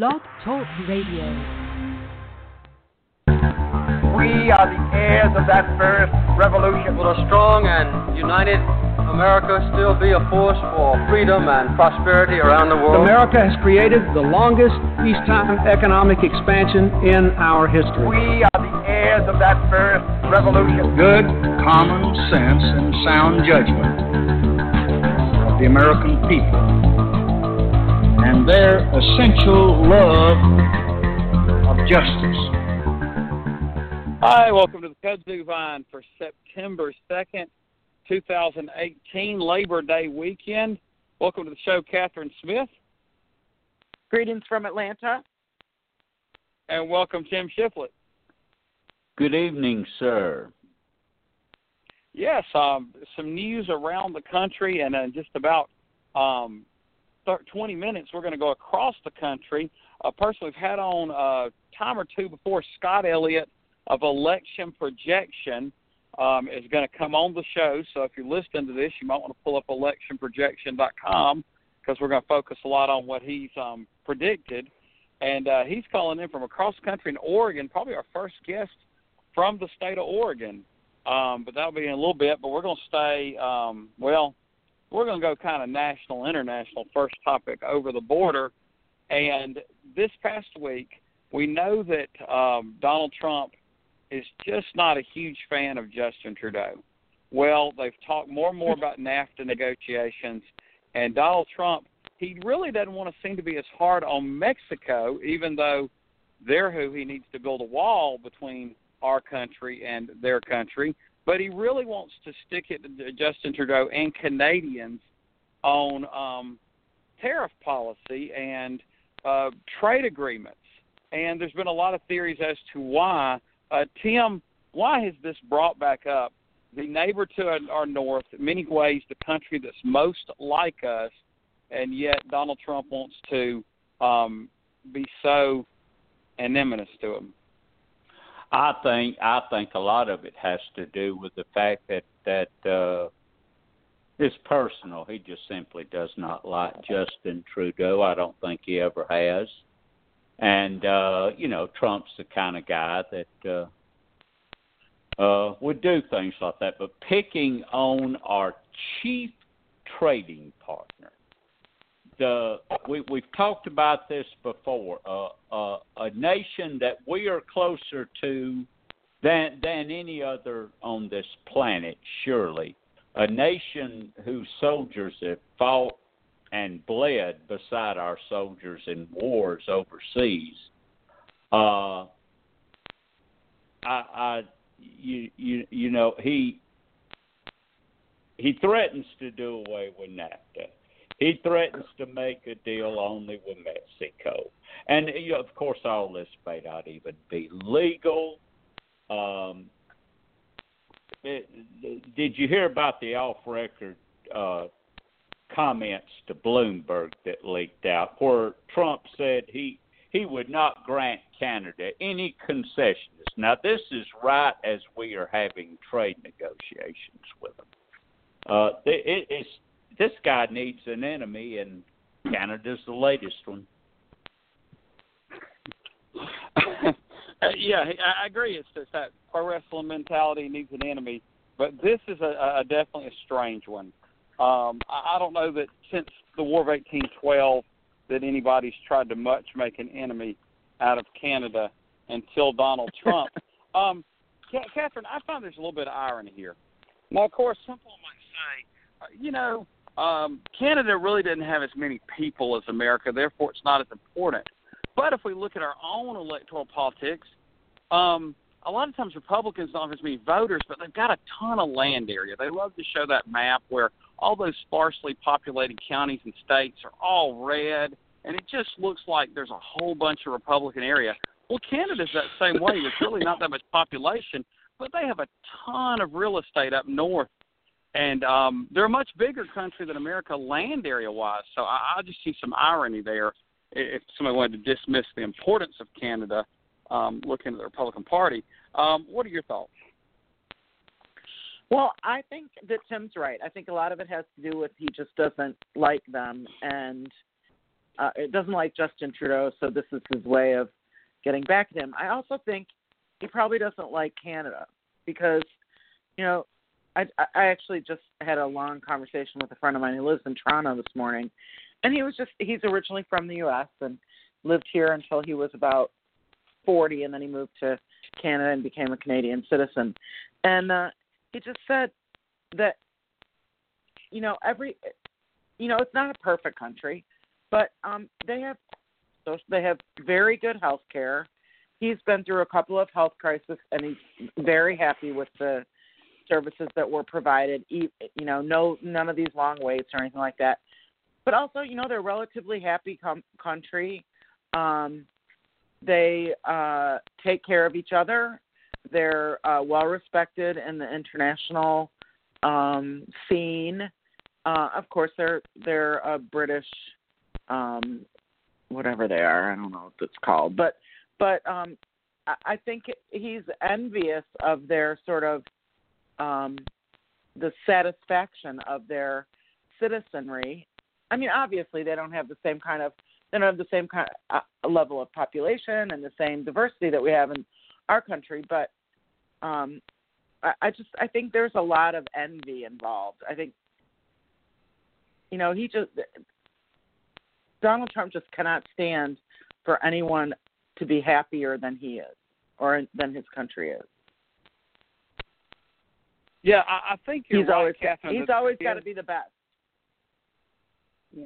Blog Talk Radio. We are the heirs of that first revolution. Will a strong and united America still be a force for freedom and prosperity around the world? America has created the longest peacetime economic expansion in our history. We are the heirs of that first revolution. Good common sense and sound judgment of the American people and their essential love of justice. Hi, welcome to the Kudzu Vine for September 2nd, 2018, Labor Day weekend. Welcome to the show, Catherine Smith. Greetings from Atlanta. And welcome, Jim Shiflett. Good evening, sir. Yes, some news around the country and just about 20 minutes, we're going to go across the country. A person we've had on a time or two before, Scott Elliott of Election Projection, is going to come on the show. So if you're listening to this, you might want to pull up Electionprojection.com because we're going to focus a lot on what he's predicted. And he's calling in from across the country in Oregon, probably our first guest from the state of Oregon. But that'll be in a little bit. But we're going to stay, we're going to go kind of national, international, first topic, over the border. And this past week, we know that Donald Trump is just not a huge fan of Justin Trudeau. Well, they've talked more and more about NAFTA negotiations, and Donald Trump, he really doesn't want to seem to be as hard on Mexico, even though they're who he needs to build a wall between our country and their country. But he really wants to stick it to Justin Trudeau and Canadians on tariff policy and trade agreements. And there's been a lot of theories as to why. Tim, why has this brought back up the neighbor to our north, in many ways the country that's most like us, and yet Donald Trump wants to be so anonymous to him? I think a lot of it has to do with the fact that it's personal. He just simply does not like Justin Trudeau. I don't think he ever has. And, Trump's the kind of guy that would do things like that. But picking on our chief trading partner, we've talked about this before. A nation that we are closer to than any other on this planet, surely. A nation whose soldiers have fought and bled beside our soldiers in wars overseas. He threatens to do away with NAFTA. He threatens to make a deal only with Mexico. And, of course, all this may not even be legal. Did you hear about the off-record comments to Bloomberg that leaked out where Trump said he would not grant Canada any concessions? Now, this is right as we are having trade negotiations with them. This guy needs an enemy, and Canada's the latest one. Yeah, I agree. It's just that pro wrestling mentality needs an enemy. But this is a definitely a strange one. I don't know that since the War of 1812 that anybody's tried to much make an enemy out of Canada until Donald Trump. Catherine, I find there's a little bit of irony here. Now, of course, some people might say, Canada really doesn't have as many people as America, therefore it's not as important. But if we look at our own electoral politics, a lot of times Republicans don't have as many voters, but they've got a ton of land area. They love to show that map where all those sparsely populated counties and states are all red, and it just looks like there's a whole bunch of Republican area. Well, Canada's that same way. There's really not that much population, but they have a ton of real estate up north. And they're a much bigger country than America land area-wise, so I just see some irony there if somebody wanted to dismiss the importance of Canada looking at the Republican Party. What are your thoughts? Well, I think that Tim's right. I think a lot of it has to do with he just doesn't like them, and It doesn't like Justin Trudeau, so this is his way of getting back at him. I also think he probably doesn't like Canada because, you know, I actually just had a long conversation with a friend of mine who lives in Toronto this morning, and he was he's originally from the U.S. and lived here until he was about 40, and then he moved to Canada and became a Canadian citizen. And he just said that, you know, it's not a perfect country, but they have very good health care. He's been through a couple of health crises, and he's very happy with the services that were provided. You know, none of these long waits or anything like that. But also, you know, they're a relatively happy country. They take care of each other. They're well-respected in the international scene. Of course, they're a British, whatever they are. I don't know what it's called. But I think he's envious of their sort of the satisfaction of their citizenry. I mean, obviously, they don't have the same kind of level of population and the same diversity that we have in our country. But I think there's a lot of envy involved. I think, you know, Donald Trump just cannot stand for anyone to be happier than he is or than his country is. Yeah, I think you're right, Catherine. He's always got to be the best. Yeah.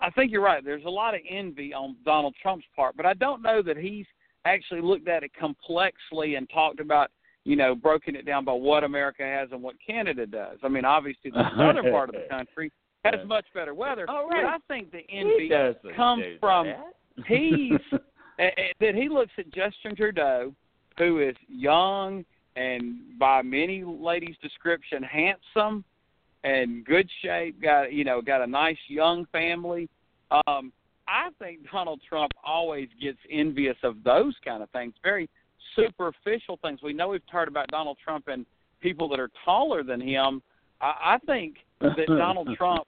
I think you're right. There's a lot of envy on Donald Trump's part, but I don't know that he's actually looked at it complexly and talked about, you know, broken it down by what America has and what Canada does. I mean, obviously the southern part of the country has much better weather. Oh, right. But I think the envy comes from that he looks at Justin Trudeau, who is young and by many ladies' description handsome, in good shape, got a nice young family. I think Donald Trump always gets envious of those kind of things, very superficial things. We know we've heard about Donald Trump and people that are taller than him. I think that Donald Trump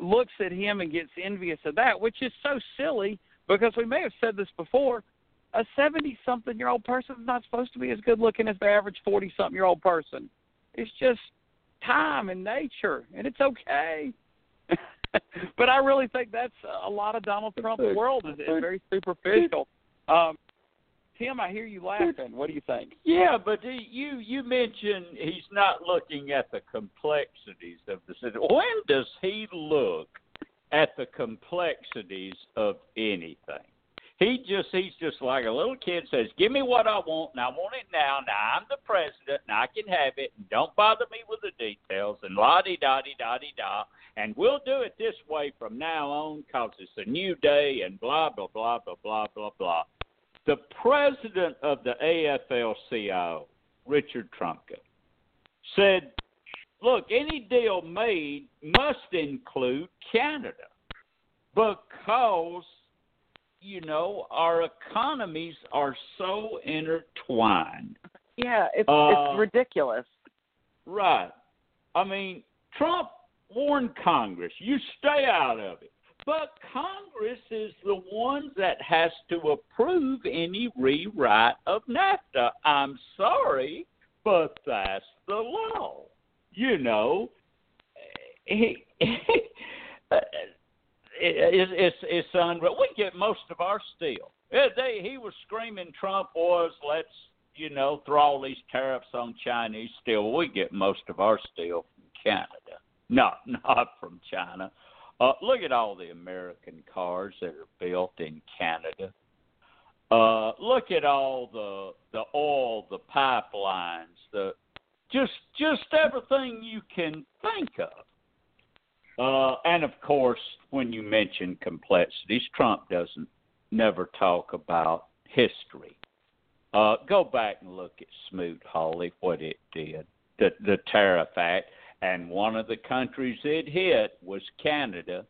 looks at him and gets envious of that, which is so silly because we may have said this before, a 70-something-year-old person is not supposed to be as good-looking as the average 40-something-year-old person. It's just time and nature, and it's okay. But I really think that's a lot of Donald Trump's world is very superficial. Tim, I hear you laughing. What do you think? Yeah, but you mentioned he's not looking at the complexities of the city. When does he look at the complexities of anything? He's just like a little kid says, give me what I want, and I want it now, and I'm the president, and I can have it, and don't bother me with the details, and la-di-da-di-da-di-da, and we'll do it this way from now on because it's a new day, and blah, blah, blah, blah, blah, blah, blah. The president of the AFL-CIO, Richard Trumka, said, look, any deal made must include Canada because you know, our economies are so intertwined. Yeah, it's ridiculous. Right. I mean, Trump warned Congress, you stay out of it. But Congress is the one that has to approve any rewrite of NAFTA. I'm sorry, but that's the law. You know, It's unreal. We get most of our steel. He was screaming Trump was, let's, you know, throw all these tariffs on Chinese steel. We get most of our steel from Canada, not from China. Look at all the American cars that are built in Canada. Look at all the oil, the pipelines, just everything you can think of. And, of course, when you mention complexities, Trump doesn't never talk about history. Go back and look at Smoot-Hawley, what it did, the Tariff Act. And one of the countries it hit was Canada,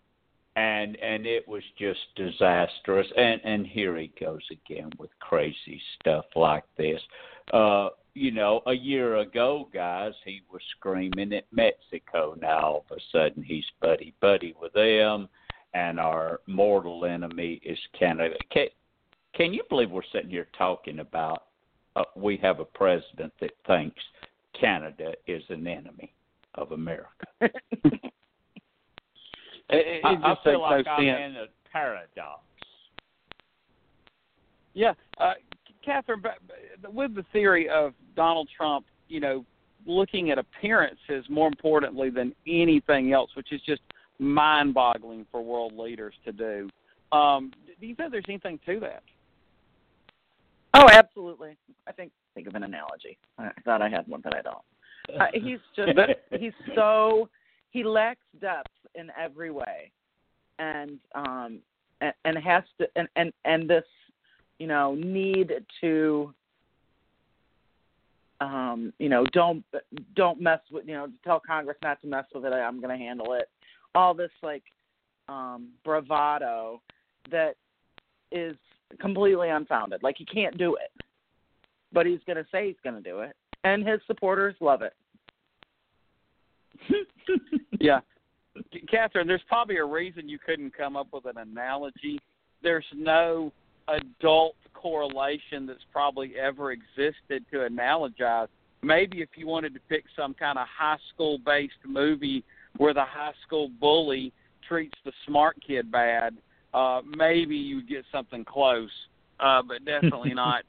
and it was just disastrous. And here he goes again with crazy stuff like this. You know, a year ago, guys, he was screaming at Mexico. Now, all of a sudden, he's buddy-buddy with them. and our mortal enemy is Canada. Can you believe we're sitting here talking about we have a president that thinks Canada is an enemy of America? I feel like I'm in a paradox. Yeah, Catherine, with the theory of Donald Trump, you know, looking at appearances more importantly than anything else, which is just mind-boggling for world leaders to do. Do you think there's anything to that? Oh, absolutely. I think of an analogy. I thought I had one, but I don't. He's just he lacks depth in every way, and has to and this, you know, need to don't mess with, you know, tell Congress not to mess with it. I'm going to handle it. All this bravado that is completely unfounded. Like, he can't do it, but he's going to say he's going to do it, and his supporters love it. Yeah. Catherine, there's probably a reason you couldn't come up with an analogy. There's no adult correlation that's probably ever existed to analogize. Maybe if you wanted to pick some kind of high school-based movie where the high school bully treats the smart kid bad, maybe you get something close, but definitely not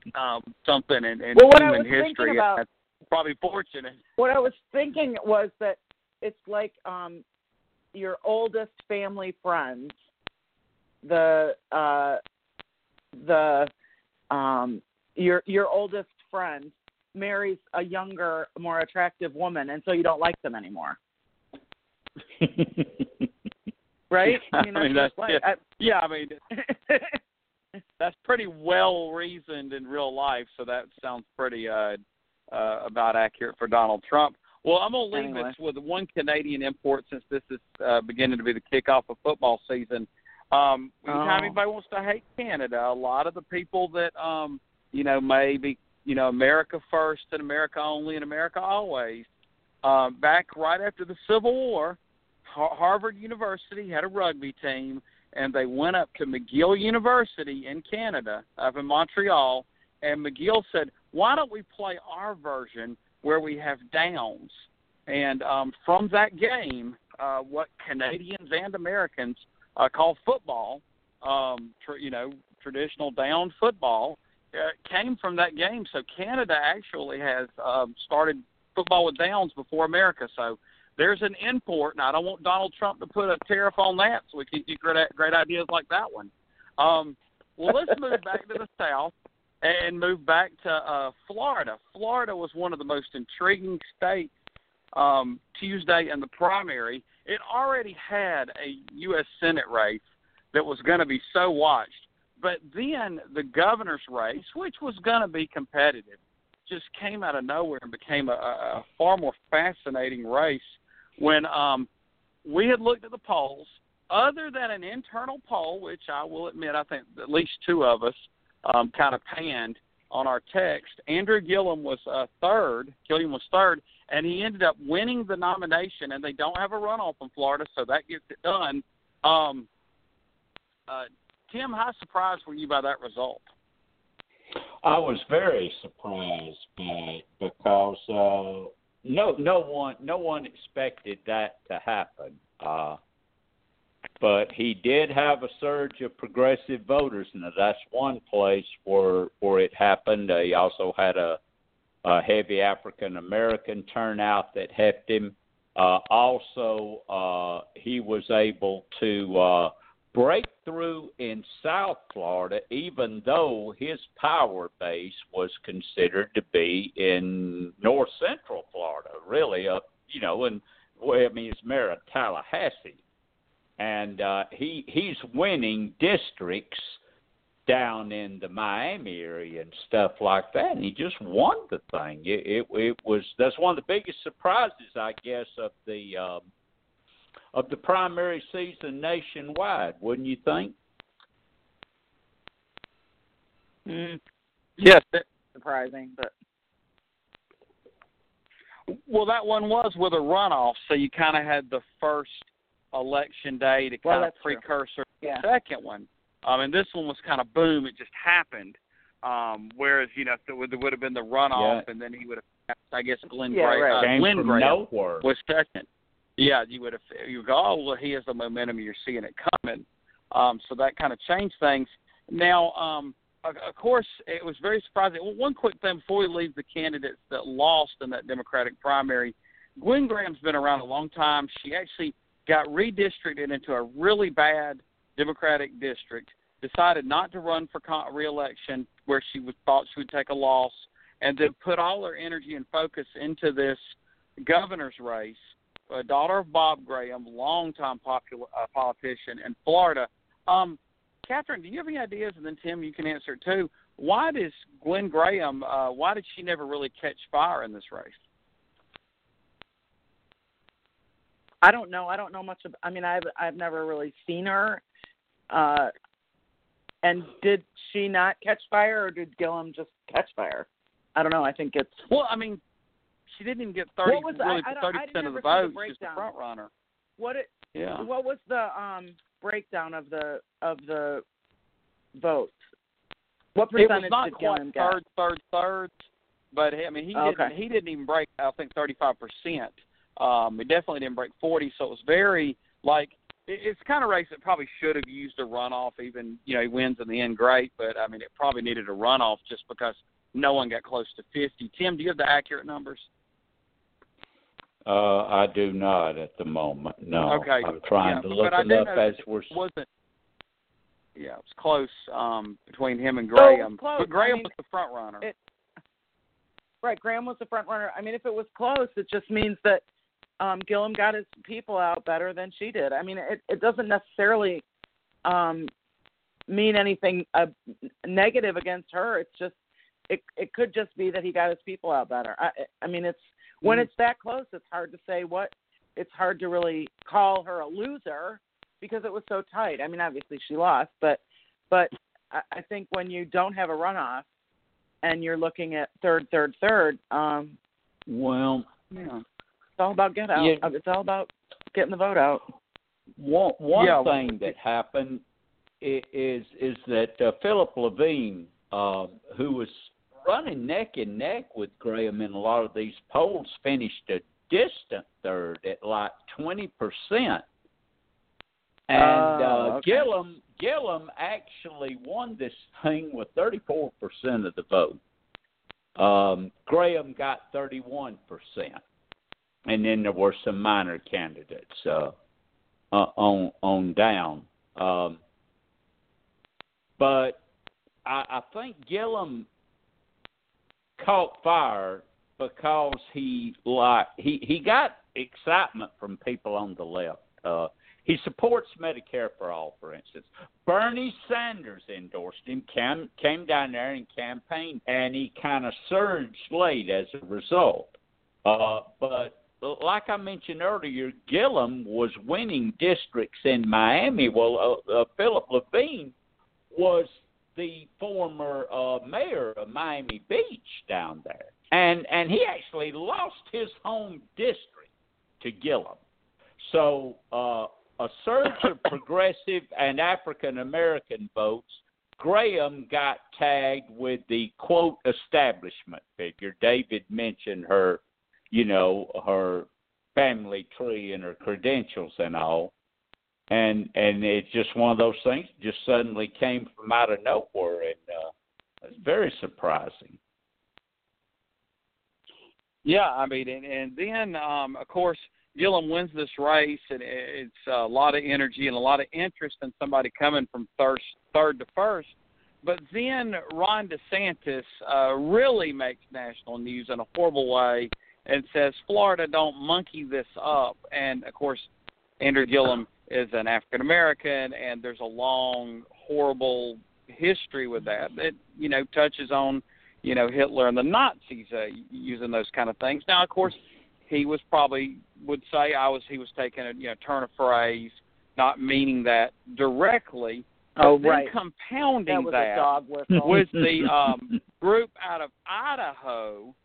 something in human history. That's probably fortunate. What I was thinking was that it's like your oldest family friends, your oldest friend marries a younger, more attractive woman, and so you don't like them anymore. Right? That's pretty well reasoned in real life, so that sounds pretty about accurate for Donald Trump. Well, I'm going to leave this with one Canadian import, since this is beginning to be the kickoff of football season. Anytime anybody wants to hate Canada, a lot of the people that, maybe, America first and America only and America always, back right after the Civil War, Harvard University had a rugby team, and they went up to McGill University in Canada, up in Montreal, and McGill said, why don't we play our version where we have downs? And from that game, what Canadians and Americans call football, traditional down football, came from that game. So Canada actually has started football with downs before America. So there's an import, and I don't want Donald Trump to put a tariff on that, so we can get great ideas like that one. Let's move back to the South and move back to Florida. Florida was one of the most intriguing states Tuesday in the primary. It already had a U.S. Senate race that was going to be so watched, but then the governor's race, which was going to be competitive, just came out of nowhere and became a far more fascinating race when we had looked at the polls. Other than an internal poll, which I will admit I think at least two of us kind of panned on our text, Andrew Gillum was third. Gillum was third, and he ended up winning the nomination, and they don't have a runoff in Florida, so that gets it done. Tim, how surprised were you by that result? I was very surprised by it because no one expected that to happen. But he did have a surge of progressive voters, and that's one place where it happened. He also had a heavy African American turnout that helped him. He was able to breakthrough in South Florida, even though his power base was considered to be in North Central Florida, really up, it's mayor of Tallahassee, and he's winning districts down in the Miami area and stuff like that. And he just won the thing. That's one of the biggest surprises, I guess, of the primary season nationwide, wouldn't you think? Yes, surprising, but that one was with a runoff, so you kind of had the first election day to kind of precursor to the second one. And this one was kind of boom, it just happened. Whereas, you know, there would have been the runoff, and then he would have, I guess, Gwen Graham was second. Yeah, you would go, oh, well, he has the momentum, you're seeing it coming. So that kind of changed things. Now, of course, it was very surprising. Well, one quick thing before we leave the candidates that lost in that Democratic primary, Gwen Graham's been around a long time. She actually got redistricted into a really bad Democratic district, decided not to run for re-election where she thought she would take a loss, and then put all her energy and focus into this governor's race. A daughter of Bob Graham, longtime politician in Florida. Catherine, do you have any ideas? And then, Tim, you can answer it too. Why does Gwen Graham, why did she never really catch fire in this race? I don't know. I don't know much about, I mean, I've never really seen her. And did she not catch fire, or did Gillum just catch fire? I don't know. I think it's... Well, I mean, she didn't even get 30% of the vote. She's the front runner. What was the breakdown of the votes? What percentage did Gillum get? It was not quite third, but I mean he didn't even break, I think, 35%. It definitely didn't break 40, so it was very it's the kind of race that probably should have used a runoff. Even he wins in the end, great, but I mean it probably needed a runoff just because no one got close to 50. Tim, do you have the accurate numbers? I do not at the moment, no. Okay. I'm trying to look it up as we're... it was close between him and Graham. Oh, but Graham was the front runner. Graham was the front runner. I mean, if it was close, it just means that Gillum got his people out better than she did. I mean, it doesn't necessarily mean anything negative against her. It's just, it could just be that he got his people out better. I mean, it's... When it's that close, it's hard to say it's hard to really call her a loser because it was so tight. I mean, obviously she lost, but I think when you don't have a runoff and you're looking at third, it's all about get out. Yeah, it's all about getting the vote out. One thing that happened is that Philip Levine, who was running neck and neck with Graham in a lot of these polls, finished a distant third at 20%, and Gillum actually won this thing with 34% of the vote. Graham got 31%, and then there were some minor candidates on down, but I think Gillum caught fire because he got excitement from people on the left. He supports Medicare for All, for instance. Bernie Sanders endorsed him, came down there and campaigned, and he kind of surged late as a result. But like I mentioned earlier, Gillum was winning districts in Miami. Well, Philip Levine was the former mayor of Miami Beach down there. And he actually lost his home district to Gillum. So a surge of progressive and African-American votes, Graham got tagged with the, quote, establishment figure. David mentioned her, her family tree and her credentials and all. And it's just one of those things just suddenly came from out of nowhere, and it's very surprising. Yeah, I mean, and then, of course, Gillum wins this race, and it's a lot of energy and a lot of interest in somebody coming from third to first. But then Ron DeSantis really makes national news in a horrible way and says, Florida, don't monkey this up. And, of course, Andrew Gillum is an African-American, and there's a long, horrible history with that. It, touches on, Hitler and the Nazis using those kind of things. Now, of course, he was probably would say he was taking a turn of phrase, not meaning that directly. Oh, right. Compounding that was the group out of Idaho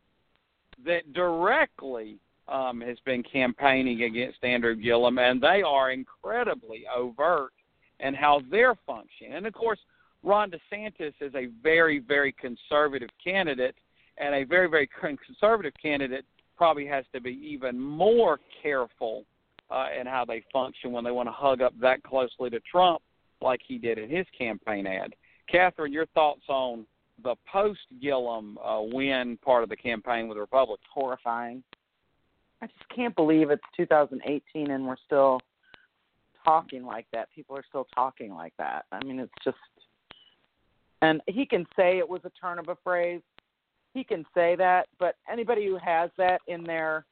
that directly has been campaigning against Andrew Gillum, and they are incredibly overt in how they're functioning. And, of course, Ron DeSantis is a very, very conservative candidate, and a very, very conservative candidate probably has to be even more careful in how they function when they want to hug up that closely to Trump like he did in his campaign ad. Catherine, your thoughts on the post-Gillum win part of the campaign with the Republicans? Horrifying. I just can't believe it's 2018 and we're still talking like that. People are still talking like that. I mean, it's just – and he can say it was a turn of a phrase. He can say that, but anybody who has that in their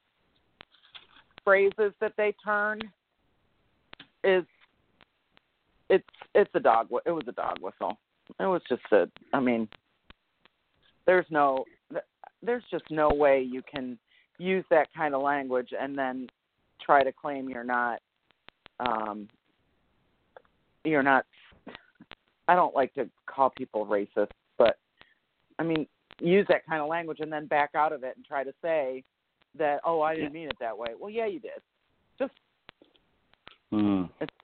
phrases that they turn is – it's a dog – it was a dog whistle. It was just a – I mean, there's just no way you can – use that kind of language and then try to claim you're not. I don't like to call people racist, but I mean, use that kind of language and then back out of it and try to say that, oh, I didn't mean it that way. Well, yeah, you did. Just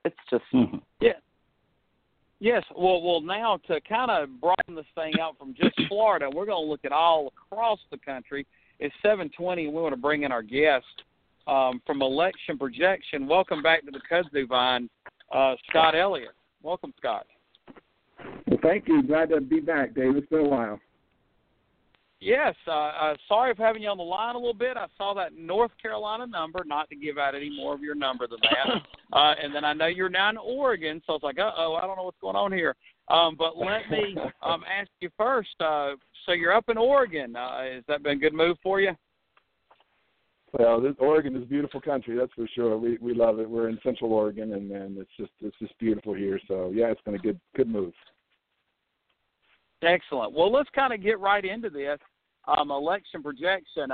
it's just yeah. Yes, well, now to kind of broaden this thing out from just Florida, we're going to look at all across the country. It's 7:20, and we want to bring in our guest from Election Projection. Welcome back to the Kudzu Vine, Scott Elliott. Welcome, Scott. Well, thank you. Glad to be back, Dave. It's been a while. Yes. Sorry for having you on the line a little bit. I saw that North Carolina number, not to give out any more of your number than that. And then I know you're now in Oregon, so I was like, uh-oh, I don't know what's going on here. But let me ask you first, so you're up in Oregon. Has that been a good move for you? Well, Oregon is a beautiful country, that's for sure. We love it. We're in Central Oregon, and it's just beautiful here. So, yeah, it's been a good move. Excellent. Well, let's kind of get right into this election projection.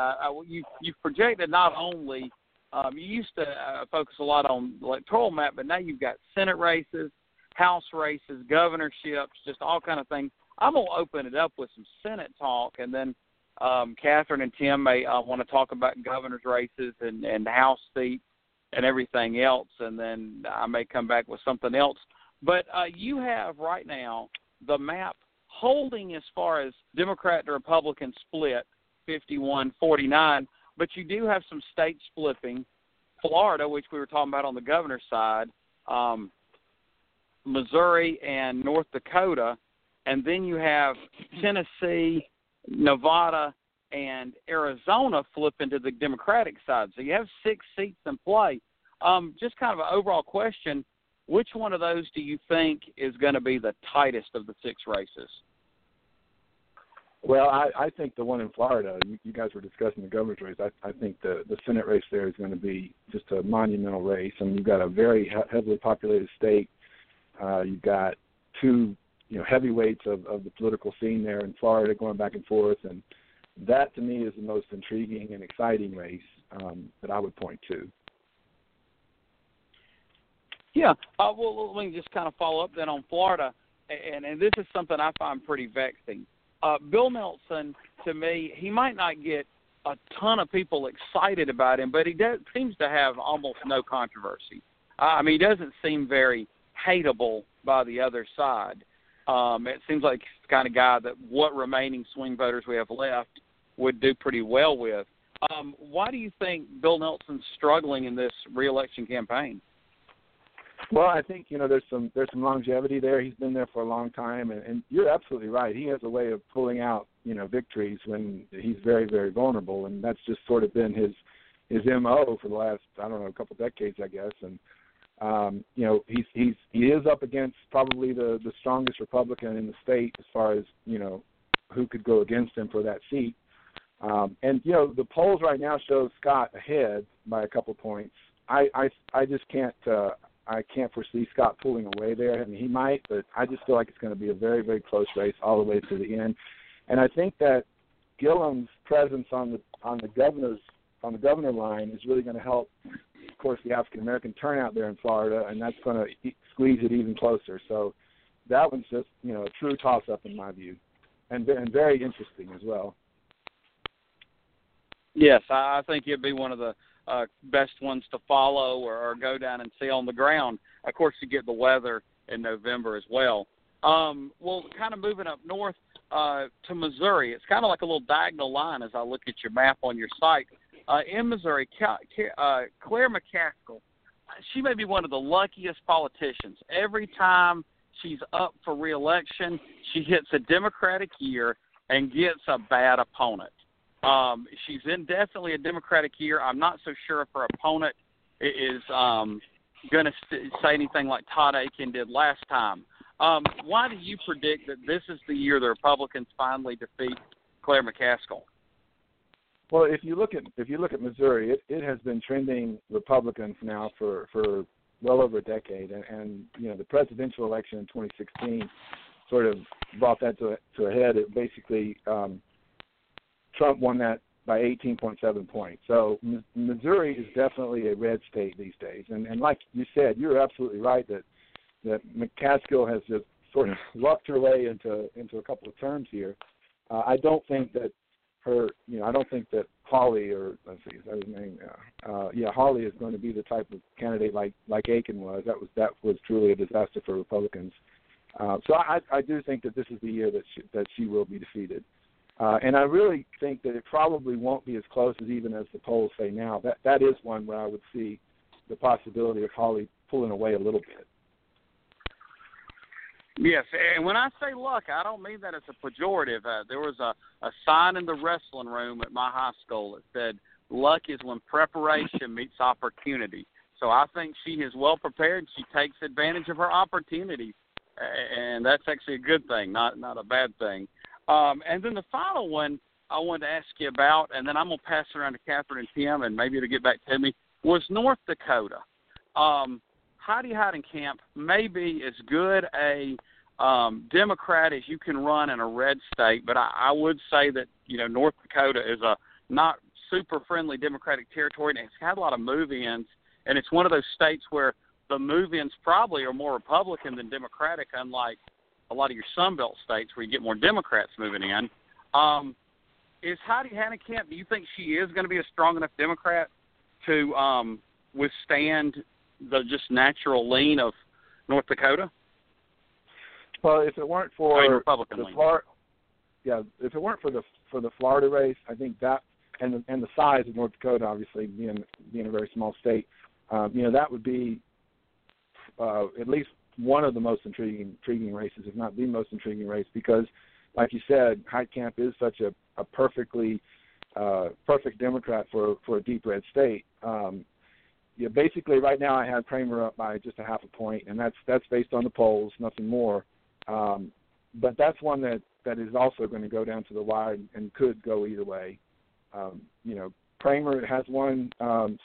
You've projected not only you used to focus a lot on electoral map, but now you've got Senate races, House races, governorships, just all kind of things. I'm going to open it up with some Senate talk, and then Catherine and Tim may want to talk about governor's races and House seats and everything else, and then I may come back with something else. But you have right now the map holding as far as Democrat to Republican split, 51-49, but you do have some states splitting. Florida, which we were talking about on the governor's side, Missouri and North Dakota, and then you have Tennessee, Nevada, and Arizona flipping to the Democratic side. So you have 6 seats in play. Just kind of an overall question, which one of those do you think is going to be the tightest of the 6 races? Well, I think the one in Florida, you guys were discussing the governor's race. I think the Senate race there is going to be just a monumental race. I mean, you've got a very heavily populated state. You've got two, heavyweights of the political scene there in Florida going back and forth, and that to me is the most intriguing and exciting race that I would point to. Yeah, well, let me just kind of follow up then on Florida, and this is something I find pretty vexing. Bill Nelson, to me, he might not get a ton of people excited about him, but he seems to have almost no controversy. I mean, he doesn't seem very hateable by the other side. It seems like the kind of guy that what remaining swing voters we have left would do pretty well with. Why do you think Bill Nelson's struggling in this re-election campaign? Well, I think, there's some longevity there. He's been there for a long time, and you're absolutely right. He has a way of pulling out, victories when he's very, very vulnerable, and that's just sort of been his MO for the last, I don't know, a couple decades, I guess, and he is up against probably the strongest Republican in the state as far as, who could go against him for that seat. And the polls right now show Scott ahead by a couple points. I just can't foresee Scott pulling away there. I mean, he might, but I just feel like it's going to be a very, very close race all the way to the end. And I think that Gillum's presence on the governor line is really going to help, of course, the African-American turnout there in Florida, and that's going to squeeze it even closer. So that one's just, a true toss-up in my view, and very interesting as well. Yes, I think it'd be one of the best ones to follow or go down and see on the ground. Of course, you get the weather in November as well. Well, kind of moving up north to Missouri, it's kind of like a little diagonal line as I look at your map on your site. In Missouri, Claire McCaskill, she may be one of the luckiest politicians. Every time she's up for re-election, she hits a Democratic year and gets a bad opponent. She's in definitely a Democratic year. I'm not so sure if her opponent is going to say anything like Todd Akin did last time. Why do you predict that this is the year the Republicans finally defeat Claire McCaskill? Well, if you look at Missouri, it has been trending Republicans now for well over a decade, and you know the presidential election in 2016 sort of brought that to a head. It basically Trump won that by 18.7 points. So Missouri is definitely a red state these days, and like you said, you're absolutely right that McCaskill has just sort of lucked her way into a couple of terms here. I don't think that. I don't think that Hawley or let's see, is that his name? Hawley is going to be the type of candidate like Akin was. That was truly a disaster for Republicans. So I do think that this is the year that she will be defeated, and I really think that it probably won't be as close as even as the polls say now. That is one where I would see the possibility of Hawley pulling away a little bit. Yes, and when I say luck, I don't mean that as a pejorative. There was a sign in the wrestling room at my high school that said, luck is when preparation meets opportunity. So I think she is well prepared. She takes advantage of her opportunities, and that's actually a good thing, not a bad thing. And then the final one I wanted to ask you about, and then I'm going to pass it around to Catherine and Tim, and maybe it'll get back to me, was North Dakota. Heidi Heitkamp may be as good a Democrat as you can run in a red state, but I would say that, you know, North Dakota is a not super friendly Democratic territory, and it's had a lot of move-ins, and it's one of those states where the move-ins probably are more Republican than Democratic, unlike a lot of your Sunbelt states where you get more Democrats moving in. Is Heidi Heitkamp, do you think she is going to be a strong enough Democrat to withstand the just natural lean of North Dakota? Well, if it weren't for the Florida race, I think that and the size of North Dakota, obviously being a very small state, that would be at least one of the most intriguing races, if not the most intriguing race, because, like you said, Heitkamp is such a perfect Democrat for a deep red state. Basically, right now I have Cramer up by just a half a point, and that's based on the polls, nothing more. But that's one that is also going to go down to the wire and could go either way. Cramer has won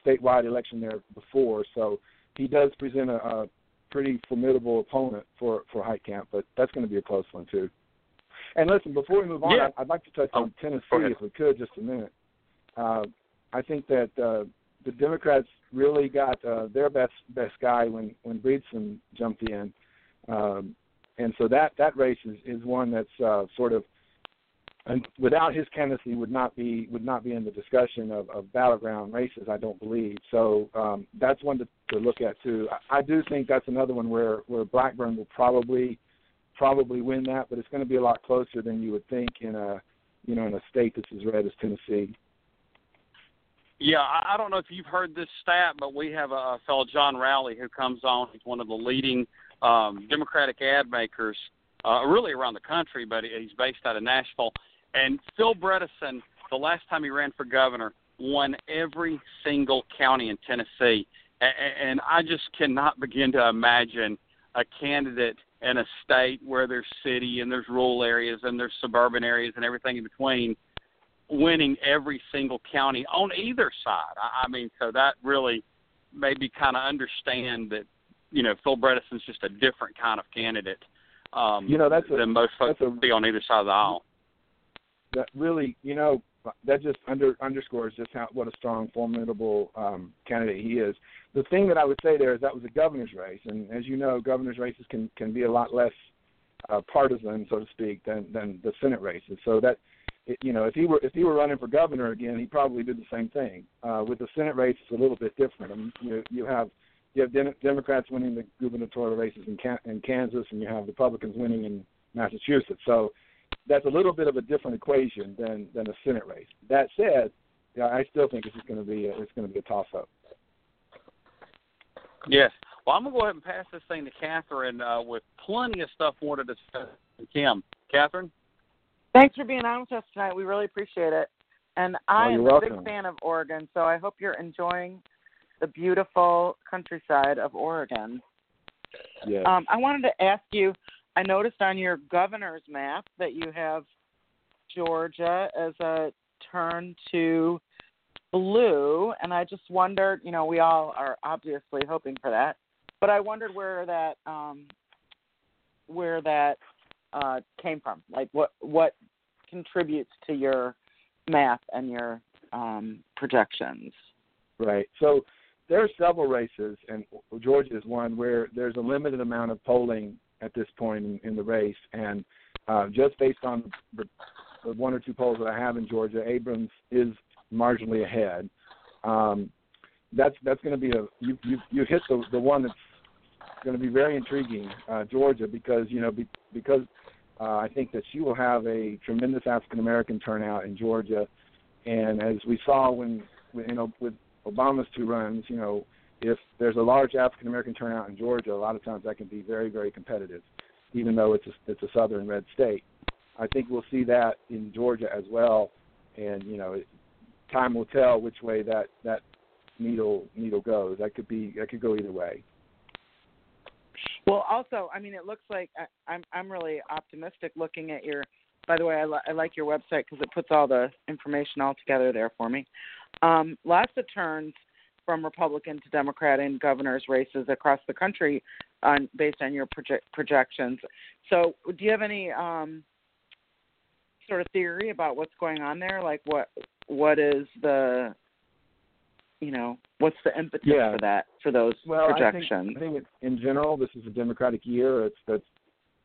statewide election there before, so he does present a pretty formidable opponent for Heitkamp, but that's going to be a close one too. And listen, before we move on, yeah. I'd like to touch on Tennessee if we could, just a minute. I think that the Democrats really got their best guy when Bredesen jumped in, and so that race is one that's sort of, without his candidacy, would not be in the discussion of battleground races, I don't believe. So that's one to look at too. I do think that's another one where Blackburn will probably win that, but it's going to be a lot closer than you would think in a state that's as red as Tennessee. Yeah, I don't know if you've heard this stat, but we have a fellow, John Rowley, who comes on. He's one of the leading Democratic ad makers really around the country, but he's based out of Nashville. And Phil Bredesen, the last time he ran for governor, won every single county in Tennessee. And I just cannot begin to imagine a candidate in a state where there's city and there's rural areas and there's suburban areas and everything in between winning every single county on either side. I mean, so that really made me kind of understand that, Phil Bredesen's just a different kind of candidate than most folks would be on either side of the aisle. That really, that just underscores just what a strong, formidable candidate he is. The thing that I would say there is that was a governor's race, and as you know, governor's races can be a lot less partisan, so to speak, than the Senate races. So that you know, if he were running for governor again, he probably did the same thing. With the Senate race, it's a little bit different. I mean, you have Democrats winning the gubernatorial races in Kansas, and you have Republicans winning in Massachusetts. So that's a little bit of a different equation than a Senate race. That said, yeah, I still think it's just going to be a toss up. Yes. Well, I'm going to go ahead and pass this thing to Catherine with plenty of stuff more to discuss with Kim. Catherine? Thanks for being on with us tonight. We really appreciate it. And I am a big fan of Oregon, so I hope you're enjoying the beautiful countryside of Oregon. Yes. I wanted to ask you, I noticed on your governor's map that you have Georgia as a turn to blue, and I just wondered, you know, we all are obviously hoping for that, but I wondered where that came from. Like, what contributes to your math and your projections? Right. So there are several races, and Georgia is one where there's a limited amount of polling at this point in the race, and just based on the one or two polls that I have in Georgia, Abrams is marginally ahead. That's going to be you hit the one that's going to be very intriguing, Georgia, because I think that she will have a tremendous African American turnout in Georgia, and as we saw with Obama's two runs, you know, if there's a large African American turnout in Georgia, a lot of times that can be very, very competitive, even though it's a southern red state. I think we'll see that in Georgia as well, and you know, time will tell which way that needle goes. That could go either way. Well, also, I mean, it looks like I'm really optimistic looking at your. By the way, I like your website because it puts all the information all together there for me. Lots of turns from Republican to Democrat in governors' races across the country, based on your projections. So, do you have any sort of theory about what's going on there? Like what is the, you know, what's the impetus for that, for those projections? I think in general, this is a Democratic year.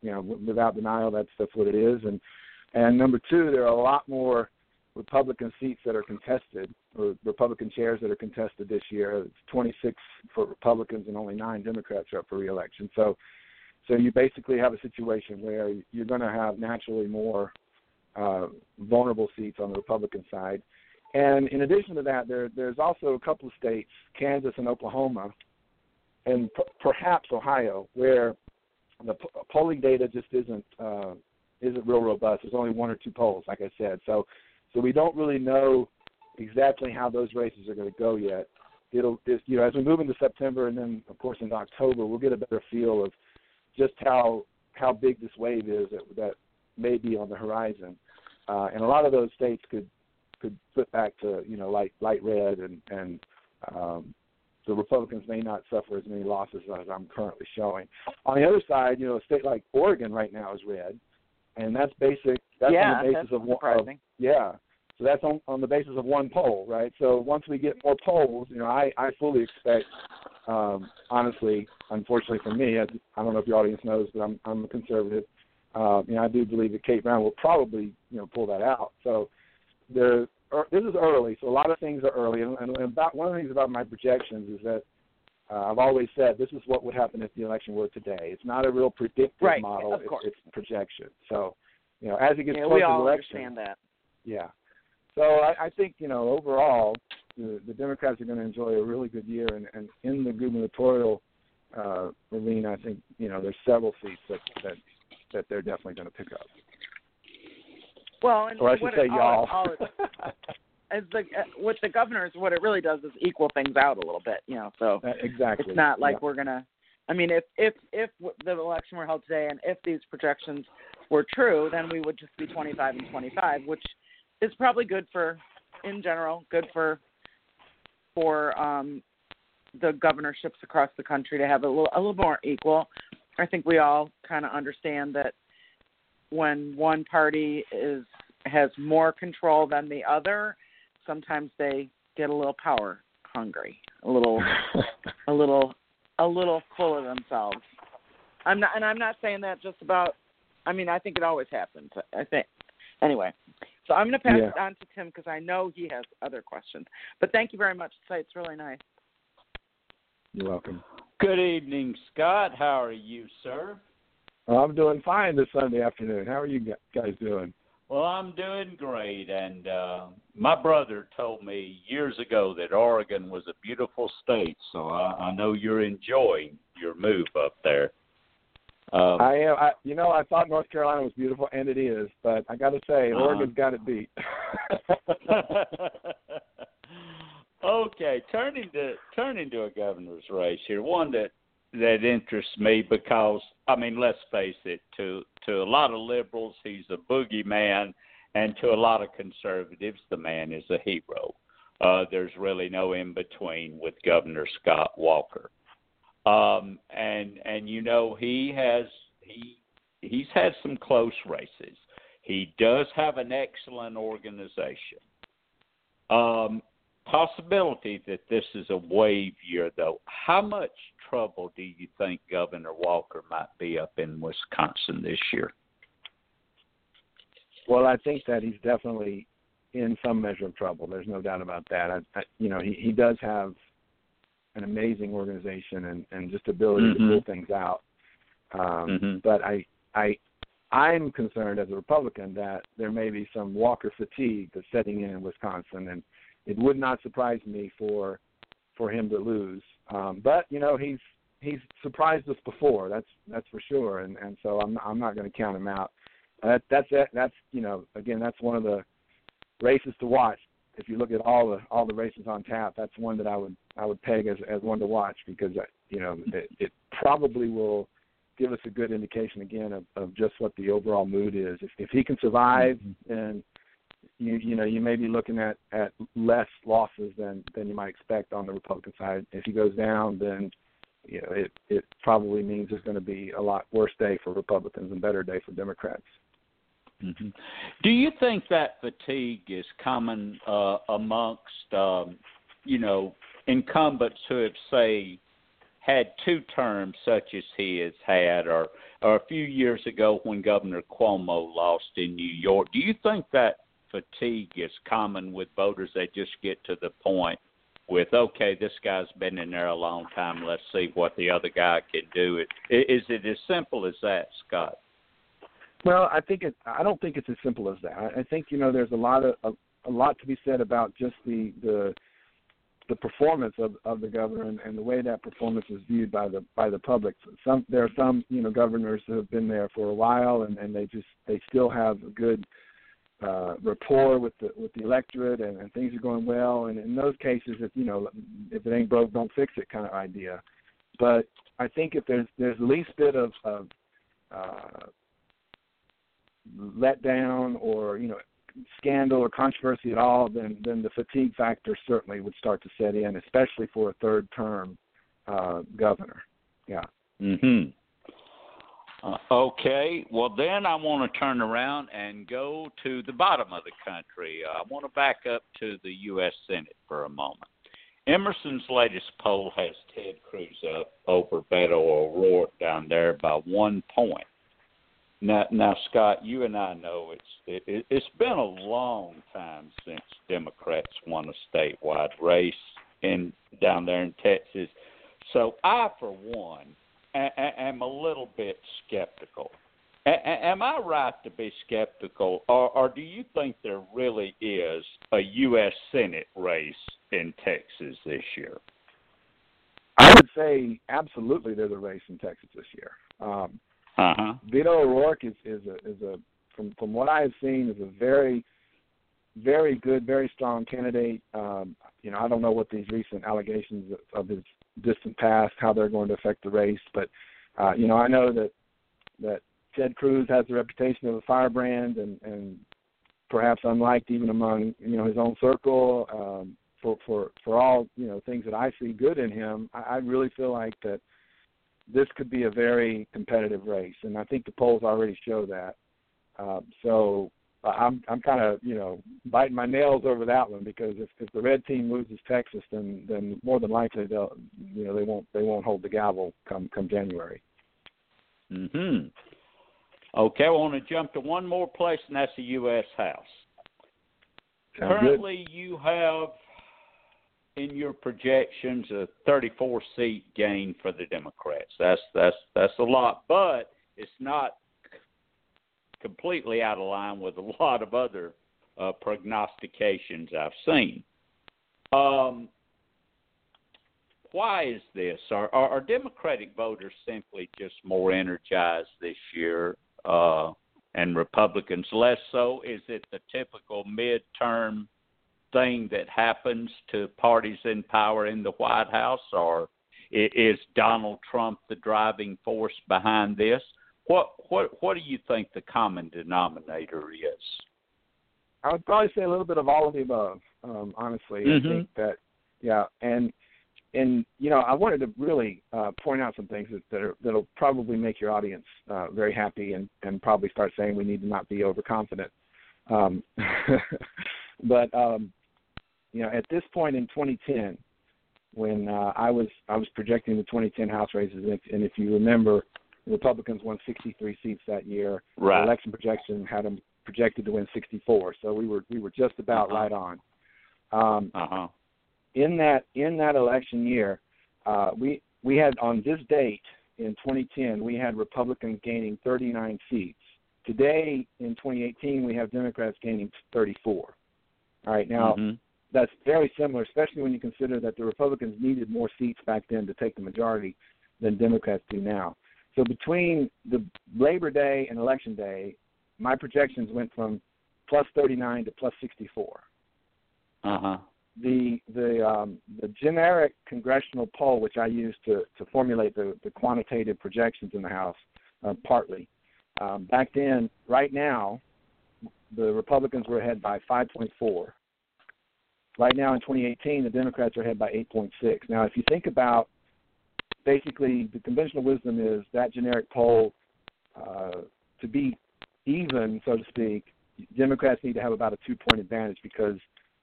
Without denial, that's what it is. And number two, there are a lot more Republican seats that are contested, or Republican chairs that are contested this year. It's 26 for Republicans and only 9 Democrats are up for re-election. So you basically have a situation where you're going to have naturally more vulnerable seats on the Republican side. And in addition to that, there's also a couple of states, Kansas and Oklahoma, and perhaps Ohio, where the polling data just isn't real robust. There's only one or two polls, like I said. So we don't really know exactly how those races are going to go yet. As we move into September and then, of course, into October, we'll get a better feel of just how big this wave is that may be on the horizon. And a lot of those states could flip back to, you know, light red, and the Republicans may not suffer as many losses as I'm currently showing. On the other side, you know, a state like Oregon right now is red, and that's basic. So that's on the basis of one poll, right? So once we get more polls, you know, I fully expect, honestly, unfortunately for me, I don't know if your audience knows, but I'm a conservative. You know, I do believe that Kate Brown will probably, you know, pull that out. So this is early, so a lot of things are early. And about one of the things about my projections is that I've always said this is what would happen if the election were today. It's not a real predictive model. It's projection. So, you know, as it gets closer to the election. We all understand that. Yeah. So I think, you know, overall, the Democrats are going to enjoy a really good year. And in the gubernatorial arena, I think, you know, there's several seats that they're definitely going to pick up. Well, and or I should say y'all. With the governors, what it really does is equal things out a little bit, you know. So exactly, it's not like we're gonna. I mean, if the election were held today, and if these projections were true, then we would just be 25 and 25, which is probably good for, in general, good for the governorships across the country to have a little more equal. I think we all kind of understand that when one party has more control than the other, sometimes they get a little power hungry, a little full of themselves. I'm not saying that just about. I mean, I think it always happens. I think anyway. So I'm going to pass it on to Tim because I know he has other questions. But thank you very much. It's really nice. You're welcome. Good evening, Scott. How are you, sir? I'm doing fine this Sunday afternoon. How are you guys doing? Well, I'm doing great. And my brother told me years ago that Oregon was a beautiful state, so I know you're enjoying your move up there. I am. I thought North Carolina was beautiful, and it is. But I got to say, Oregon's got it beat. Okay, turning to a governor's race here, one that interests me because, I mean, let's face it, to a lot of liberals, he's a boogeyman, and to a lot of conservatives, the man is a hero. There's really no in between with Governor Scott Walker. And you know, he's had some close races. He does have an excellent organization. Possibility that this is a wave year, though. How much trouble do you think Governor Walker might be up in Wisconsin this year? Well, I think that he's definitely in some measure of trouble. There's no doubt about that. He does have an amazing organization and just ability to pull things out. But I'm concerned as a Republican that there may be some Walker fatigue that's setting in Wisconsin, and it would not surprise me for him to lose. But you know, he's surprised us before. That's for sure. And so I'm not going to count him out. That's you know, again, that's one of the races to watch. If you look at all the races on tap, that's one that I would peg as one to watch because you know it probably will give us a good indication again of just what the overall mood is. If he can survive, then you may be looking at less losses than you might expect on the Republican side. If he goes down, then you know it probably means there's going to be a lot worse day for Republicans and better day for Democrats. Mm-hmm. Do you think that fatigue is common amongst, incumbents who have, say, had two terms such as he has had or a few years ago when Governor Cuomo lost in New York? Do you think that fatigue is common with voters? They just get to the point with, okay, this guy's been in there a long time. Let's see what the other guy can do. Is it as simple as that, Scott? Well, I don't think it's as simple as that. I think there's a lot to be said about just the performance of the governor and the way that performance is viewed by the public. There are some governors who have been there for a while and they still have a good rapport with the electorate and things are going well. And in those cases, if it ain't broke, don't fix it kind of idea. But I think if there's the least bit of let down or scandal or controversy at all, then the fatigue factor certainly would start to set in, especially for a third term governor. Yeah. Mm-hmm. Okay. Well, then I want to turn around and go to the bottom of the country. I want to back up to the U.S. Senate for a moment. Emerson's latest poll has Ted Cruz up over Beto O'Rourke down there by 1 point. Now, Scott, you and I know it's been a long time since Democrats won a statewide race down there in Texas. So I, for one, am a little bit skeptical. Am I right to be skeptical, or do you think there really is a U.S. Senate race in Texas this year? I would say absolutely there's a race in Texas this year. Beto O'Rourke is a from what I have seen is a very, very good, very strong candidate. I don't know what these recent allegations of his distant past, how they're going to affect the race, but I know that Ted Cruz has the reputation of a firebrand and perhaps unliked even among his own circle. For all things that I see good in him, I really feel like that. This could be a very competitive race, and I think the polls already show that. So I'm kind of biting my nails over that one because if the red team loses Texas, then more than likely they'll they won't hold the gavel come January. Okay, I want to jump to one more place, and that's the U.S. House. Currently, you have in your projections a 34-seat gain for the Democrats. That's a lot, but it's not completely out of line with a lot of other prognostications I've seen. Why is this? Are Democratic voters simply just more energized this year and Republicans less so? Is it the typical midterm thing that happens to parties in power in the White House, or is Donald Trump the driving force behind this? What do you think the common denominator is? I would probably say a little bit of all of the above, honestly. Mm-hmm. I think that, and you know, I wanted to really point out some things that'll probably make your audience very happy and probably start saying we need to not be overconfident. But you know, at this point in 2010, when I was projecting the 2010 House races, and if you remember, Republicans won 63 seats that year. Right. The election projection had them projected to win 64, so we were just about right on. In that election year, we had on this date in 2010 we had Republicans gaining 39 seats. Today in 2018 we have Democrats gaining 34. All right, now that's very similar, especially when you consider that the Republicans needed more seats back then to take the majority than Democrats do now. So between the Labor Day and Election Day, my projections went from plus 39 to plus 64. The generic congressional poll, which I used to formulate the quantitative projections in the House, partly back then. Right now, the Republicans were ahead by 5.4. Right now, in 2018, the Democrats are ahead by 8.6. Now, if you think about, basically, the conventional wisdom is that generic poll to be even, so to speak, Democrats need to have about a 2-point advantage because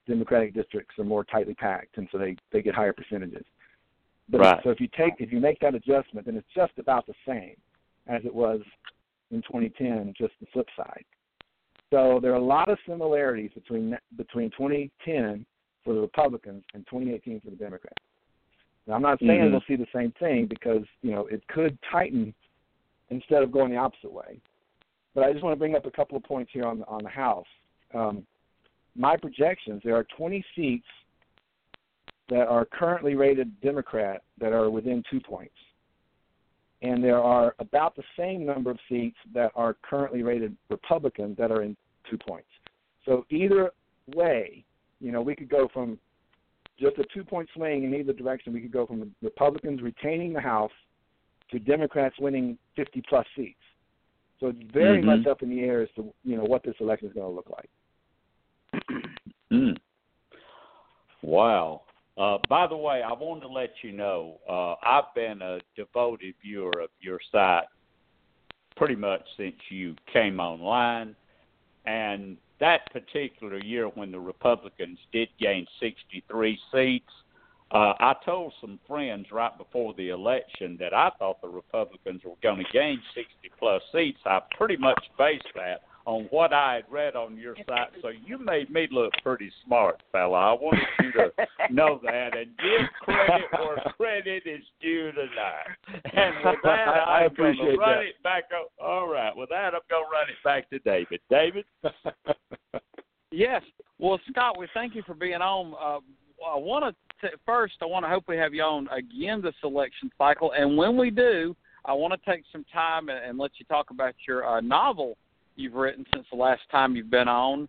Democratic districts are more tightly packed, and so they get higher percentages. But so if you make that adjustment, then it's just about the same as it was in 2010, just the flip side. So there are a lot of similarities between 2010 for the Republicans and 2018 for the Democrats. Now, I'm not saying we'll see the same thing because, you know, it could tighten instead of going the opposite way. But I just want to bring up a couple of points here on the House. My projections, there are 20 seats that are currently rated Democrat that are within 2 points. And there are about the same number of seats that are currently rated Republican that are in 2 points. So either way, you know, we could go from just a 2-point swing in either direction. We could go from Republicans retaining the House to Democrats winning 50-plus seats. So it's very much up in the air as to, you know, what this election is going to look like. Wow. By the way, I wanted to let you know, I've been a devoted viewer of your site pretty much since you came online. And that particular year when the Republicans did gain 63 seats, I told some friends right before the election that I thought the Republicans were going to gain 60-plus seats. I pretty much based that on what I had read on your site, so you made me look pretty smart, fella. I wanted you to know that and give credit where credit is due tonight. And with that, I appreciate that. Run it back up. All right. With that, I'm going to run it back to David. David? Yes. Well, Scott, we thank you for being on. First, I want to hope we have you on again this election cycle, and when we do, I want to take some time and let you talk about your novel you've written since the last time you've been on,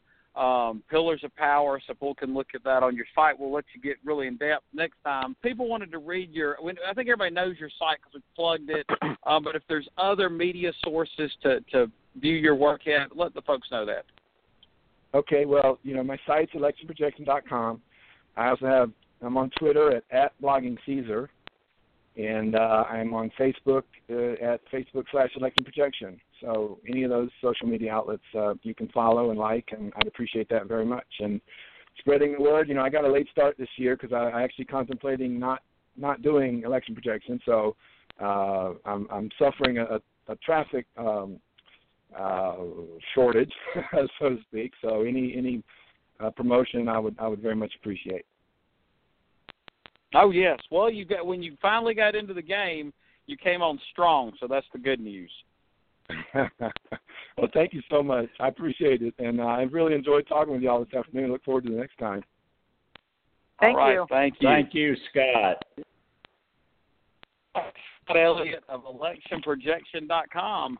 Pillars of Power, so people can look at that on your site. We'll let you get really in-depth next time. People wanted to read your – I think everybody knows your site because we plugged it, but if there's other media sources to view your work at, let the folks know that. Okay, well, you know, my site's electionprojection.com. I also have – I'm on Twitter at bloggingcaesar, and I'm on Facebook at Facebook.com/electionprojection. So any of those social media outlets you can follow and like, and I'd appreciate that very much. And spreading the word, you know, I got a late start this year because I actually contemplating not doing election projection. So I'm suffering a traffic shortage, so to speak. So any promotion, I would very much appreciate. Oh yes, well when you finally got into the game, you came on strong, so that's the good news. Well, thank you so much. I appreciate it, and I really enjoyed talking with y'all this afternoon. I look forward to the next time. All right. Thank you, Scott. Scott Elliott of Electionprojection.com.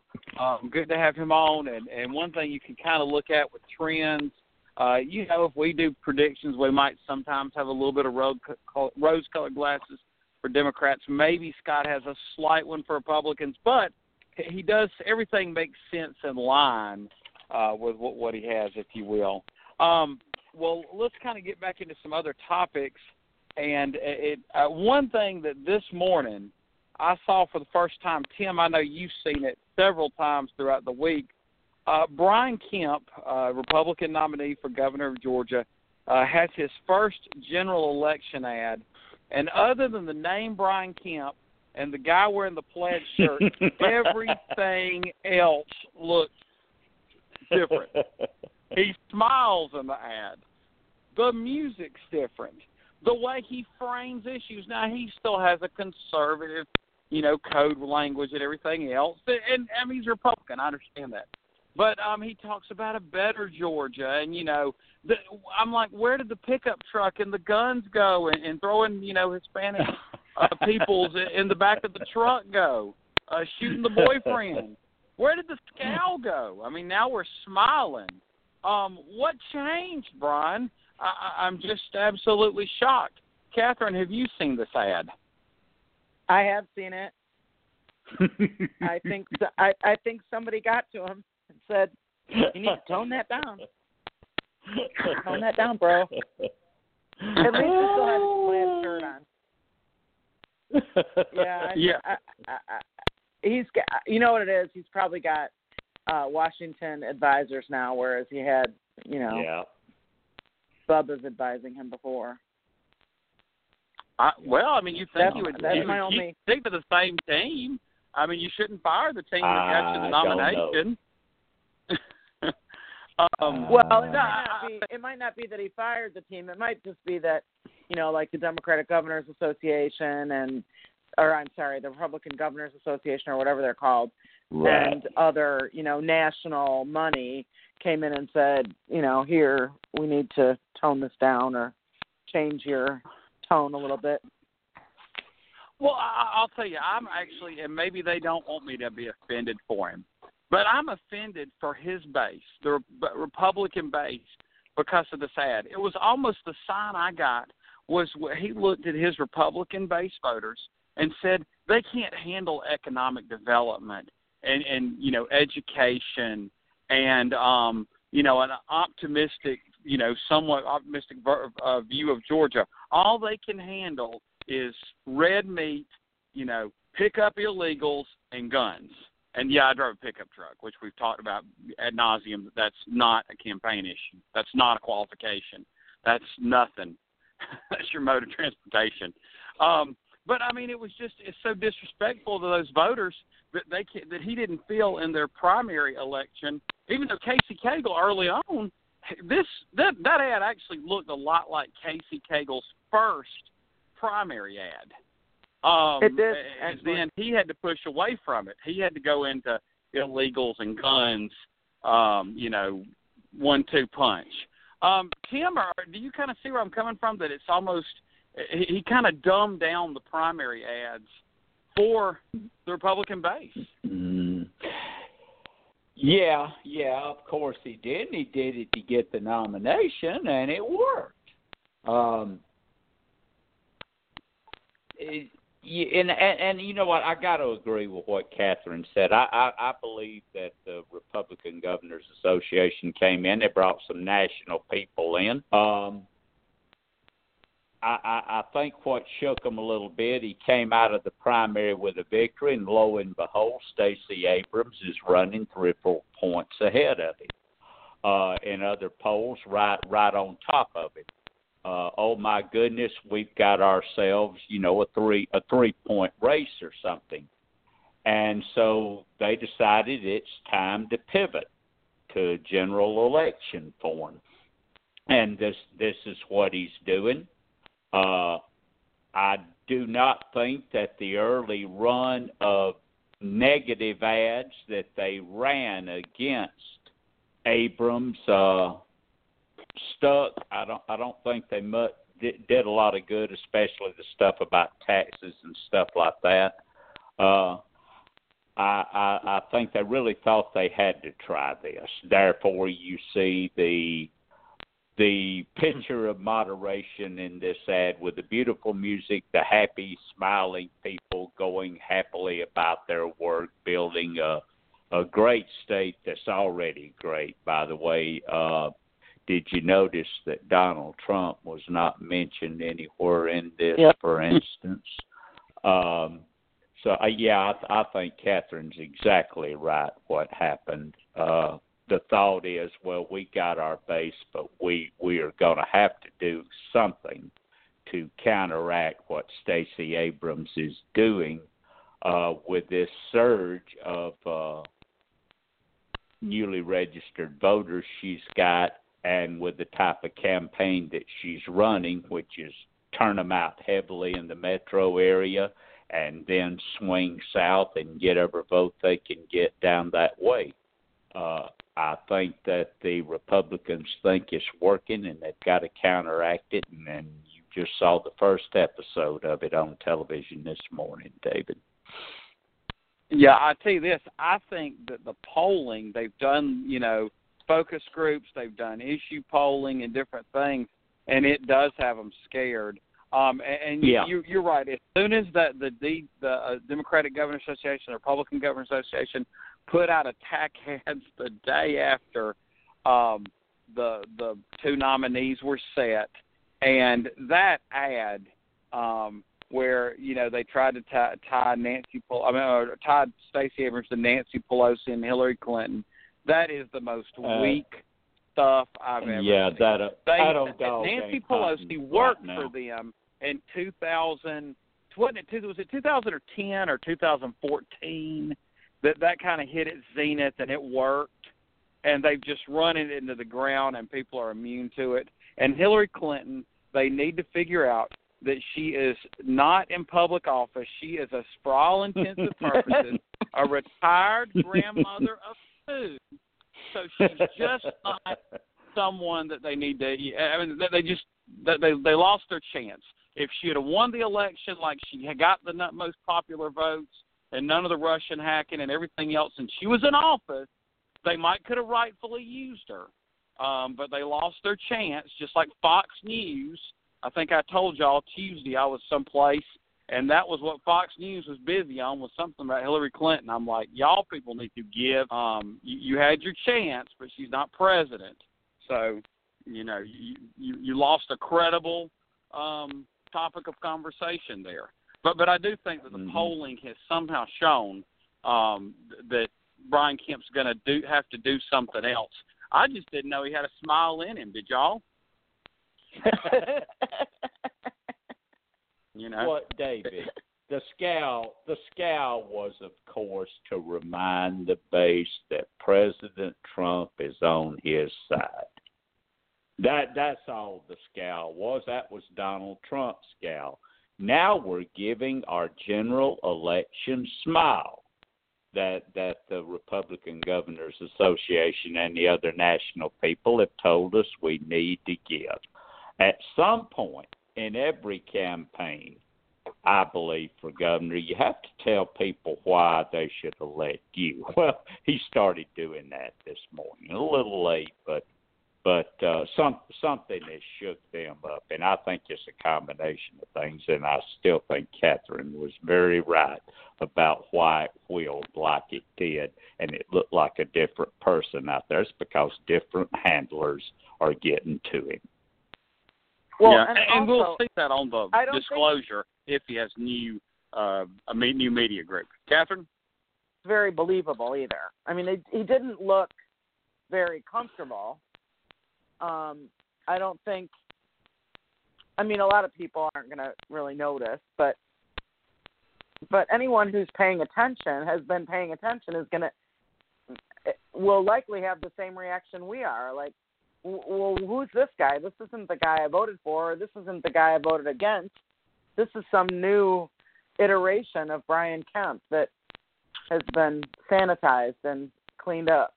Good to have him on, and one thing you can kind of look at with trends, if we do predictions, we might sometimes have a little bit of rose-colored glasses for Democrats. Maybe Scott has a slight one for Republicans, but he does everything makes sense in line with what he has, if you will. Well, let's kind of get back into some other topics. And one thing that this morning I saw for the first time, Tim, I know you've seen it several times throughout the week. Brian Kemp, Republican nominee for governor of Georgia, has his first general election ad. And other than the name Brian Kemp and the guy wearing the plaid shirt, everything else looks different. He smiles in the ad. The music's different. The way he frames issues. Now, he still has a conservative, code language and everything else. And he's Republican. I understand that. But he talks about a better Georgia. And, I'm like, where did the pickup truck and the guns go and throwing, Hispanic peoples in the back of the truck go? Shooting the boyfriend. Where did the scowl go? I mean, now we're smiling. What changed, Brian? I'm just absolutely shocked. Catherine, have you seen this ad? I have seen it. I think somebody got to him and said, "You need to tone that down. Tone that down, bro." At least he still has his plaid shirt on. Yeah. He's got, what it is. He's probably got Washington advisors now, whereas he had, Bubba's advising him before. You think you would stick to the same team. I mean, you shouldn't fire the team that got you the nomination. It might not be that he fired the team. It might just be that, like the Democratic Governors Association the Republican Governors Association or whatever they're called, right, and other, national money came in and said, here, we need to tone this down or change your tone a little bit. Well, I'll tell you, I'm actually, and maybe they don't want me to be offended for him, but I'm offended for his base, the Republican base, because of this ad. It was almost the sign I got was where he looked at his Republican-based voters and said they can't handle economic development and education and an optimistic somewhat optimistic view of Georgia. All they can handle is red meat, pick up illegals and guns. And I drove a pickup truck, which we've talked about ad nauseum. That's not a campaign issue. That's not a qualification. That's nothing. That's your mode of transportation. But, it was just it's so disrespectful to those voters that that he didn't feel in their primary election, even though Casey Cagle early on, that ad actually looked a lot like Casey Cagle's first primary ad. It did. And then he had to push away from it. He had to go into illegals and guns, 1-2 punch. Tim, do you kind of see where I'm coming from, that it's almost – he kind of dumbed down the primary ads for the Republican base. Mm. Yeah, of course he did. He did it to get the nomination, and it worked. You know what? I got to agree with what Catherine said. I believe that the Republican Governors Association came in. They brought some national people in. I think what shook him a little bit, he came out of the primary with a victory, and lo and behold, Stacey Abrams is running 3 or 4 points ahead of him. In other polls, right on top of him. Oh my goodness, we've got ourselves, a 3-point race or something. And so they decided it's time to pivot to general election form. And this is what he's doing. I do not think that the early run of negative ads that they ran against Abrams stuck. I don't think they did a lot of good, especially the stuff about taxes and stuff like that. I think they really thought they had to try this. Therefore, you see the picture of moderation in this ad with the beautiful music, the happy, smiling people going happily about their work, building a great state that's already great, by the way. Did you notice that Donald Trump was not mentioned anywhere in this, for instance? I think Catherine's exactly right what happened. The thought is, well, we got our base, but we are going to have to do something to counteract what Stacey Abrams is doing with this surge of newly registered voters she's got, and with the type of campaign that she's running, which is turn them out heavily in the metro area and then swing south and get every vote they can get down that way. I think that the Republicans think it's working, and they've got to counteract it. And you just saw the first episode of it on television this morning, David. Yeah, I tell you this. I think that the polling they've done, focus groups, they've done issue polling and different things, and it does have them scared. You're right. As soon as the Democratic Governors Association, the Republican Governors Association put out attack ads the day after the two nominees were set, and that ad where they tried to tie Stacey Abrams to Nancy Pelosi and Hillary Clinton, that is the most weak stuff I've ever seen. Yeah, Nancy Pelosi worked for them in 2000. Was it 2010 or 2014? That kind of hit its zenith, and it worked. And they've just run it into the ground, and people are immune to it. And Hillary Clinton, they need to figure out that she is not in public office. She is, for all intents and purposes, a retired grandmother of two. So she's just not someone that they need to – I mean, they lost their chance. If she had won the election like she had got the most popular votes, and none of the Russian hacking and everything else, and she was in office, they could have rightfully used her. But they lost their chance, just like Fox News. I think I told y'all Tuesday I was someplace, and that was what Fox News was busy on, was something about Hillary Clinton. I'm like, y'all people need to give. You had your chance, but she's not president. So, you lost a credible topic of conversation there. But I do think that the polling has somehow shown that Brian Kemp's going to have to do something else. I just didn't know he had a smile in him. Did y'all? What, David? The scowl was, of course, to remind the base that President Trump is on his side. That's all the scowl was. That was Donald Trump's scowl. Now we're giving our general election smile that the Republican Governors Association and the other national people have told us we need to give. At some point in every campaign, I believe, for governor, you have to tell people why they should elect you. Well, he started doing that this morning, a little late, but something has shook them up, and I think it's a combination of things, and I still think Catherine was very right about why it wheeled like it did, and it looked like a different person out there. It's because different handlers are getting to him. Well, yeah, and also, we'll see that on the disclosure if he has a new media group. Catherine? It's very believable either. I mean, he didn't look very comfortable. I don't think, I mean, a lot of people aren't going to really notice, but anyone who's paying attention, has been paying attention, will likely have the same reaction we are. Like, well, who's this guy? This isn't the guy I voted for. This isn't the guy I voted against. This is some new iteration of Brian Kemp that has been sanitized and cleaned up.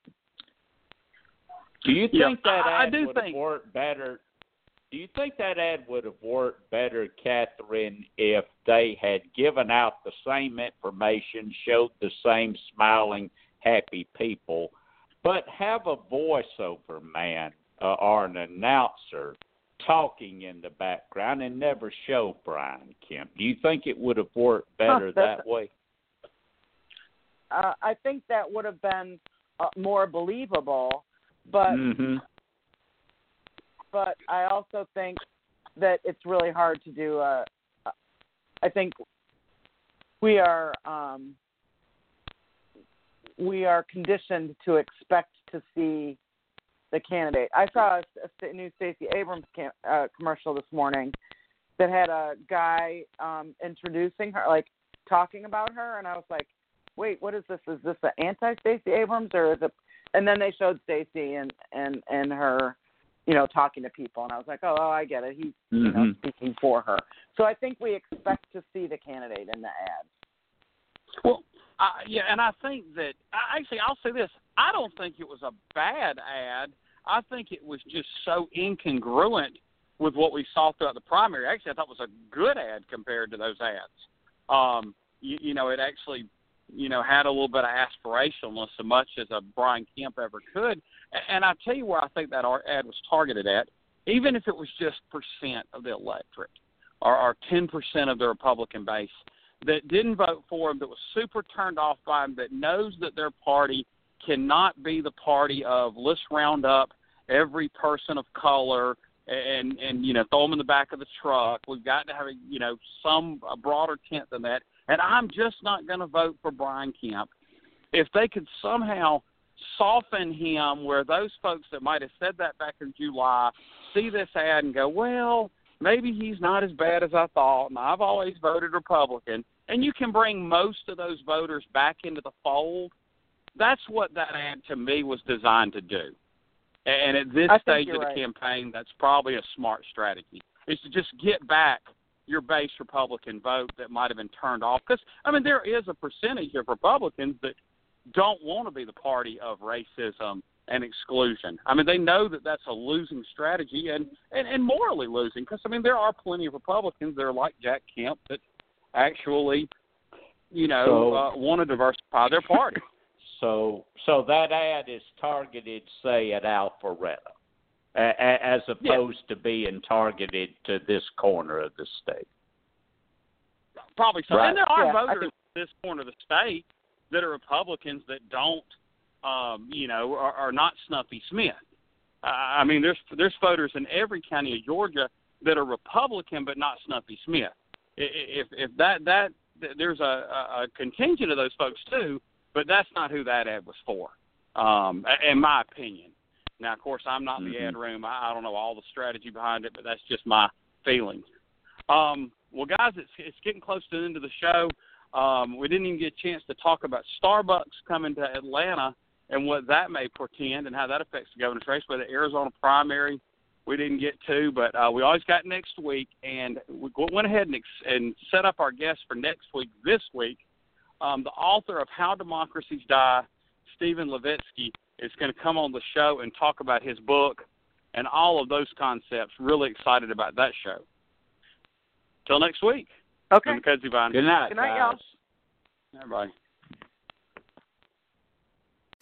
Do you think that ad would have worked better? Do you think that ad would have worked better, Catherine, if they had given out the same information, showed the same smiling, happy people, but have a voiceover man or an announcer talking in the background and never show Brian Kemp? Do you think it would have worked better that way? I think that would have been more believable, but... Mm-hmm. But I also think that it's really hard to do. I think we are conditioned to expect to see the candidate. I saw a new Stacey Abrams commercial this morning that had a guy introducing her, like talking about her, and I was like, "Wait, what is this? Is this an anti-Stacey Abrams or is it?" And then they showed Stacey and her, you know, talking to people, and I was like, oh, I get it. He's you know, speaking for her. So I think we expect to see the candidate in the ads. Well, yeah, and I think that actually I'll say this. I don't think it was a bad ad. I think it was just so incongruent with what we saw throughout the primary. Actually, I thought it was a good ad compared to those ads. You know, it actually, you know, had a little bit of aspirationalness as much as a Brian Kemp ever could. And I tell you where I think that ad was targeted at, even if it was just percent of the electorate or 10% of the Republican base that didn't vote for him, that was super turned off by him, that knows that their party cannot be the party of let's round up every person of color and you know, throw them in the back of the truck. We've got to have a broader tent than that. And I'm just not going to vote for Brian Kemp. If they could somehow soften him where those folks that might have said that back in July see this ad and go, well, maybe he's not as bad as I thought, and I've always voted Republican, and you can bring most of those voters back into the fold, that's what that ad to me was designed to do. And at this stage of the campaign, that's probably a smart strategy, is to just get back your base Republican vote that might have been turned off. Because, I mean, there is a percentage of Republicans that don't want to be the party of racism and exclusion. I mean, they know that that's a losing strategy and morally losing because, I mean, there are plenty of Republicans that are like Jack Kemp that actually, you know, want to diversify their party. So that ad is targeted, say, at Alpharetta as opposed to being targeted to this corner of the state. Probably so. Right. And there are voters in this corner of the state that are Republicans that don't, are not Snuffy Smith. I mean, there's voters in every county of Georgia that are Republican but not Snuffy Smith. If there's a contingent of those folks too, but that's not who that ad was for, in my opinion. Now, of course, I'm not in the ad room. I don't know all the strategy behind it, but that's just my feelings. Well, guys, it's getting close to the end of the show. We didn't even get a chance to talk about Starbucks coming to Atlanta and what that may portend and how that affects the governor's race. But the Arizona primary we didn't get to, but we always got next week. And we went ahead and set up our guests for next week. This week, the author of How Democracies Die, Stephen Levitsky, is going to come on the show and talk about his book and all of those concepts. Really excited about that show. Till next week. Okay. Kudzu Vine. Good night. Good night, guys. Y'all. Bye.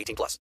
18+.